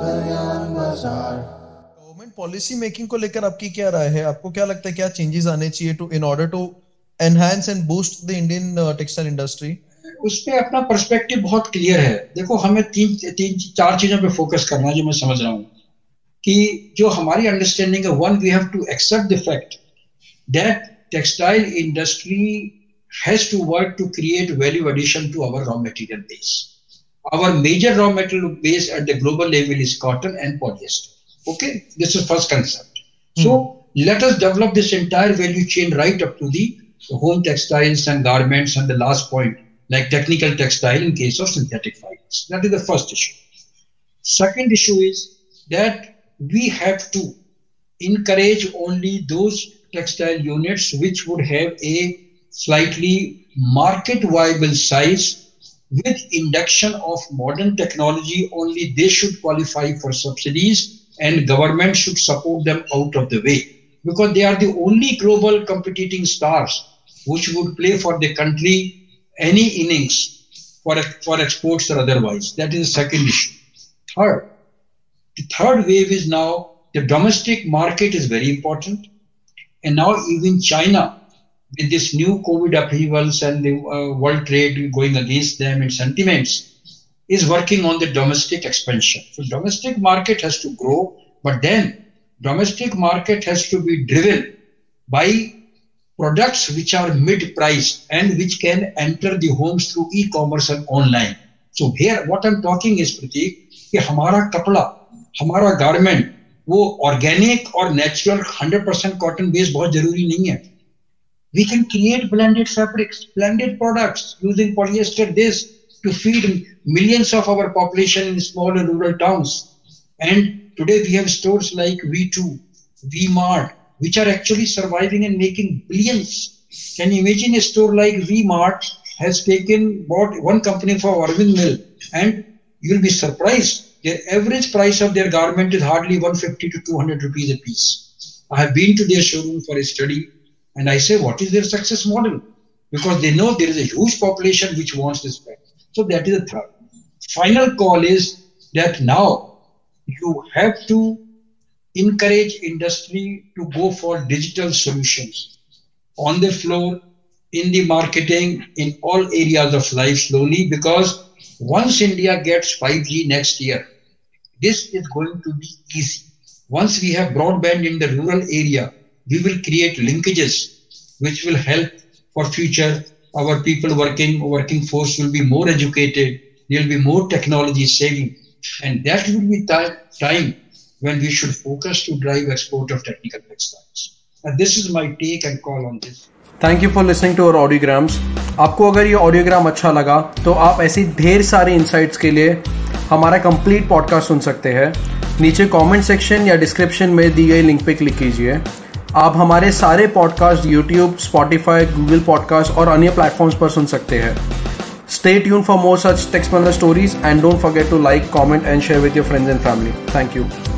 Government policy making को लेकर आपकी क्या राय है? आपको क्या लगता है क्या चेंजेस आने चाहिए to in order to enhance and boost the Indian textile industry? उस पर अपना पर्सपेक्टिव बहुत क्लियर है। देखो, हमें तीन चार चीजों पे फोकस करना है जो मैं समझ रहा हूँ कि जो हमारी अंडरस्टैंडिंग है। One, we have to accept the fact that textile industry has to work to create value addition to our raw material base. Our major raw material base at the global level is cotton and polyester. Okay, this is first concept. So let us develop this entire value chain right up to the home textiles and garments and the last point like technical textile in case of synthetic fibers. That is the first issue. Second issue is that we have to encourage only those textile units which would have a slightly market viable size with induction of modern technology. Only they should qualify for subsidies and government should support them out of the way, because they are the only global competing stars which would play for the country any innings for exports or otherwise. That is the second issue. Third, the third wave is now the domestic market is very important. And now even China, with this new COVID upheavals and the world trade going against them and sentiments, is working on the domestic expansion. So domestic market has to grow, but then domestic market has to be driven by products which are mid-priced and which can enter the homes through e-commerce and online. So here what I'm talking is, Pratik, कि हमारा कपड़ा, हमारा garment, वो organic और natural 100% cotton base बहुत जरूरी नहीं है। We can create blended fabrics, blended products using polyester this to feed millions of our population in small and rural towns. And today we have stores like V2, Vmart, which are actually surviving and making billions. Can you imagine a store like Vmart has taken bought one company for Arvind Mill, and you will be surprised. Their average price of their garment is hardly 150 to 200 rupees a piece. I have been to their showroom for a study and I say, what is their success model? Because they know there is a huge population which wants this brand. So that is the third. Final call is that now you have to encourage industry to go for digital solutions on the floor, in the marketing, in all areas of life slowly, because once India gets 5G next year, this is going to be easy. Once we have broadband in the rural area, we will create linkages which will help for future. Our people working force will be more educated. There will be more technology saving. And that will be time when we should focus to drive export of technical textiles. And this is my take and call on this. Thank you for listening to our audiograms. आपको अगर ये audiogram अच्छा लगा तो आप ऐसी ढेर सारे इंसाइट्स के लिए हमारा कंप्लीट पॉडकास्ट सुन सकते हैं। नीचे कमेंट सेक्शन या डिस्क्रिप्शन में दी गई लिंक पे क्लिक कीजिए। आप हमारे सारे podcast YouTube, Spotify, Google podcast और अन्य प्लेटफॉर्म्स पर सुन सकते हैं। Stay tune for more such Textpile stories and don't forget to like, comment and share with your friends and family. Thank you.